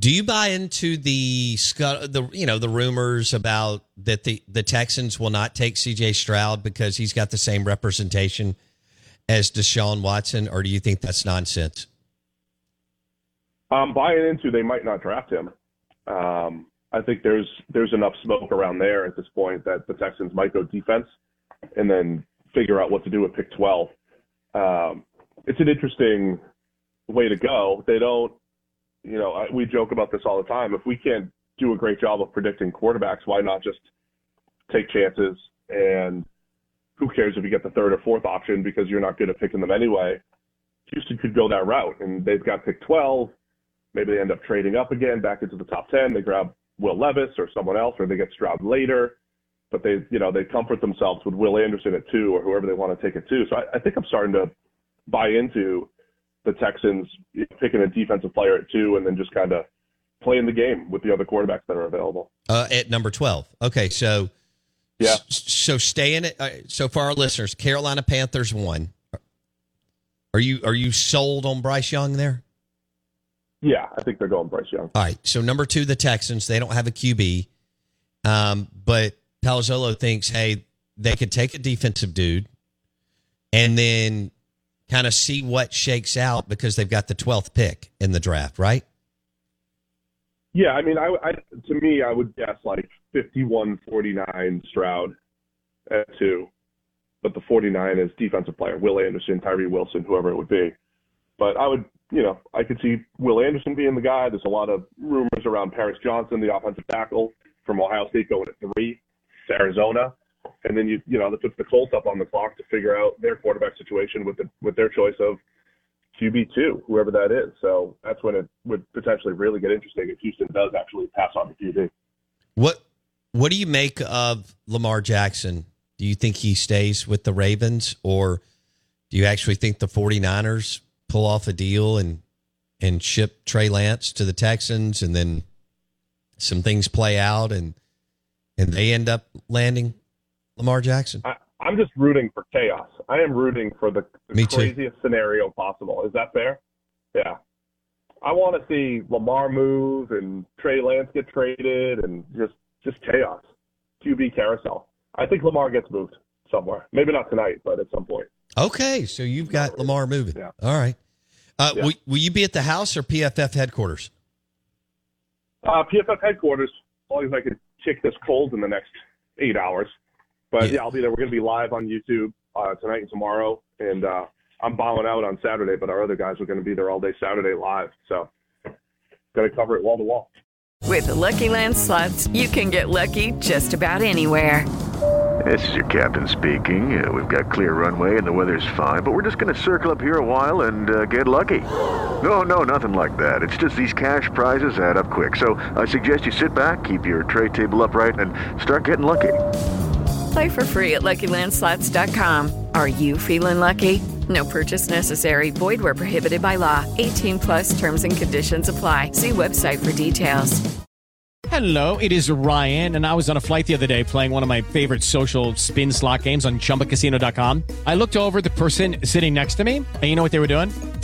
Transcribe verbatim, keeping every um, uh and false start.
Do you buy into the the you know the rumors about that the, the Texans will not take C J Stroud because he's got the same representation as Deshaun Watson, or do you think that's nonsense? I'm buying into they might not draft him. Um, I think there's there's enough smoke around there at this point that the Texans might go defense and then figure out what to do with pick twelve. Um, it's an interesting way to go. They don't, you know, I, we joke about this all the time. If we can't do a great job of predicting quarterbacks, why not just take chances? And who cares if you get the third or fourth option because you're not good at picking them anyway? Houston could go that route, and they've got pick twelve. Maybe they end up trading up again back into the top ten. They grab Will Levis or someone else, or they get Stroud later. But they, you know, they comfort themselves with Will Anderson at two or whoever they want to take it to. So I, I think I'm starting to buy into the Texans picking a defensive player at two and then just kind of playing the game with the other quarterbacks that are available. Uh, at number twelve. Okay, so yeah, so stay in it. Uh, so for our listeners, Carolina Panthers one. Are you are you sold on Bryce Young there? Yeah, I think they're going Bryce Young. All right, so number two, the Texans. They don't have a Q B, um, but Palazzolo thinks, hey, they could take a defensive dude and then kind of see what shakes out because they've got the twelfth pick in the draft, right? Yeah, I mean, I, I to me, I would guess like fifty-one forty-nine Stroud at two, but the forty-nine is defensive player, Will Anderson, Tyree Wilson, whoever it would be. But I would, you know, I could see Will Anderson being the guy. There's a lot of rumors around Paris Johnson, the offensive tackle from Ohio State, going at three to Arizona. And then, you you know, that puts the Colts up on the clock to figure out their quarterback situation with the, with their choice of Q B two, whoever that is. So that's when it would potentially really get interesting if Houston does actually pass on the Q B. What What do you make of Lamar Jackson? Do you think he stays with the Ravens, or do you actually think the 49ers pull off a deal and and ship Trey Lance to the Texans, and then some things play out and and they end up landing Lamar Jackson? I, I'm just rooting for chaos. I am rooting for the, the craziest scenario possible. Is that fair? Yeah. I want to see Lamar move and Trey Lance get traded and just, just chaos. Q B carousel. I think Lamar gets moved somewhere. Maybe not tonight, but at some point. Okay, so you've got Lamar moving. Yeah. All right. Uh, yeah. will, will you be at the house or P F F headquarters? Uh, P F F headquarters, as long as I can kick this cold in the next eight hours. But yeah, I'll be there. We're going to be live on YouTube uh, tonight and tomorrow. And uh, I'm bowing out on Saturday, but our other guys are going to be there all day Saturday live. So going to cover it wall to wall. With the Lucky Land Slots, you can get lucky just about anywhere. This is your captain speaking. Uh, we've got clear runway and the weather's fine, but we're just going to circle up here a while and uh, get lucky. No, no, nothing like that. It's just these cash prizes add up quick. So I suggest you sit back, keep your tray table upright, and start getting lucky. Play for free at Lucky Land Slots dot com. Are you feeling lucky? No purchase necessary. Void where prohibited by law. eighteen plus terms and conditions apply. See website for details. Hello, it is Ryan, and I was on a flight the other day playing one of my favorite social spin slot games on chumba casino dot com. I looked over at the person sitting next to me, and you know what they were doing?